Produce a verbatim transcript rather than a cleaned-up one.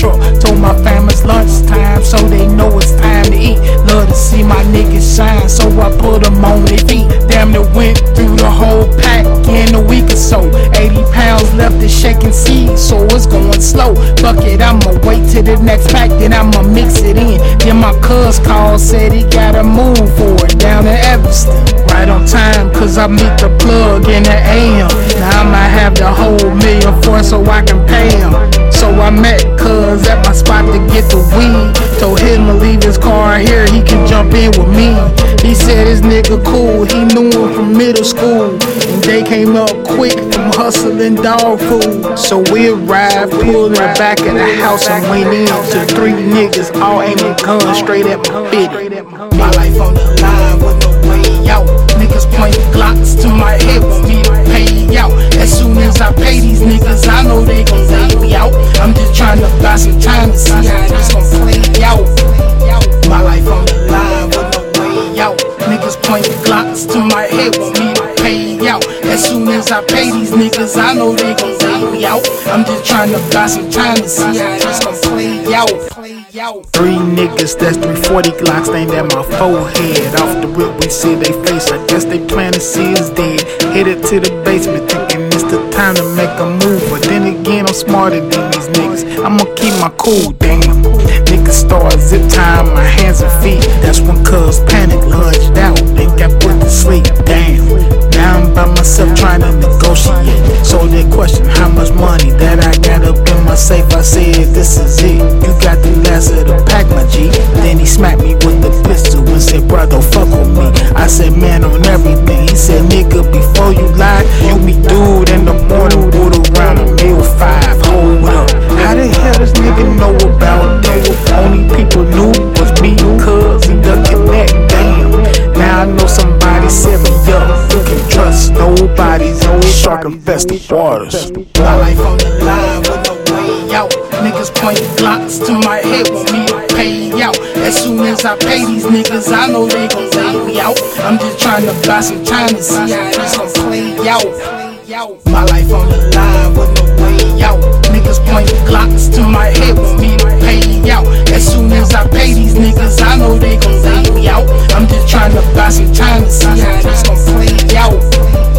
control. Told my fam it's lunchtime, so they know it's time to eat. Love to see my niggas shine, so I put them on their feet. Damn near went through the whole pack in a week or so. Eighty pounds left to shake and see, so it's going slow. Fuck it, I'ma wait till the next pack, then I'ma mix it in. Then my cuz called, said he gotta move for it down in Evanston. Right on time, cause I meet the plug in the A M. Now I might have the whole million for it so I can pay him. So I met cuz at my spot to get the weed. Told him to leave his car here, he can jump in with me. He said his nigga cool, he knew him from middle school. And they came up quick from hustling dog food. So we arrived, pulled in the back of the house and went in to three niggas all aiming guns straight at my bitch. My life on the line with no way out. Niggas point Glocks to my head with me to pay out. As soon as I pay these niggas, I know they gon' lay me out. I'm just trying to buy some time to see how this gon' play out. My life on the line with no way out. Niggas point Glocks to my head with me to pay out. As soon as I pay these niggas, I know they gon' lay me out. I'm just trying to buy some time to see how this gon' play out. Three niggas, that's three forty Glocks aimed at my forehead. Off the rip, we see they face, I guess they plan to see us dead. Headed to the basement, thinking it's the time to make a move. But then again, I'm smarter than these niggas, I'ma keep my cool, damn. Niggas start zip tying my hands and feet. That's when cuz panic lunged out, they got put to sleep, damn. Now I'm by myself trying to negotiate. So they question how much money that I got up in my safe. I said, this is it, you got the last of the pack, my G. Then he smacked me with the pistol and said, bro, don't fuck with me. I said, man, on everything. He said, nigga, before you lie, you be dude in the morning, boot around a meal five. Hold up, how the hell this nigga know about that? Only people knew was me, cuz he ducking that, damn. Now I know somebody set me up, you can trust nobody's old shark infested waters. My life on the line with no way out. Niggas point Glocks to my head with me to pay out. As soon as I pay these niggas, I know they gon' lay me out. I'm just trying to buy some time to see how this gon' play out. My life on the line with no way out. Niggas point Glocks to my head with me to pay out. As soon as I pay these niggas, I know they gon' lay me out. I'm just trying to buy some time to see how this gon' play out.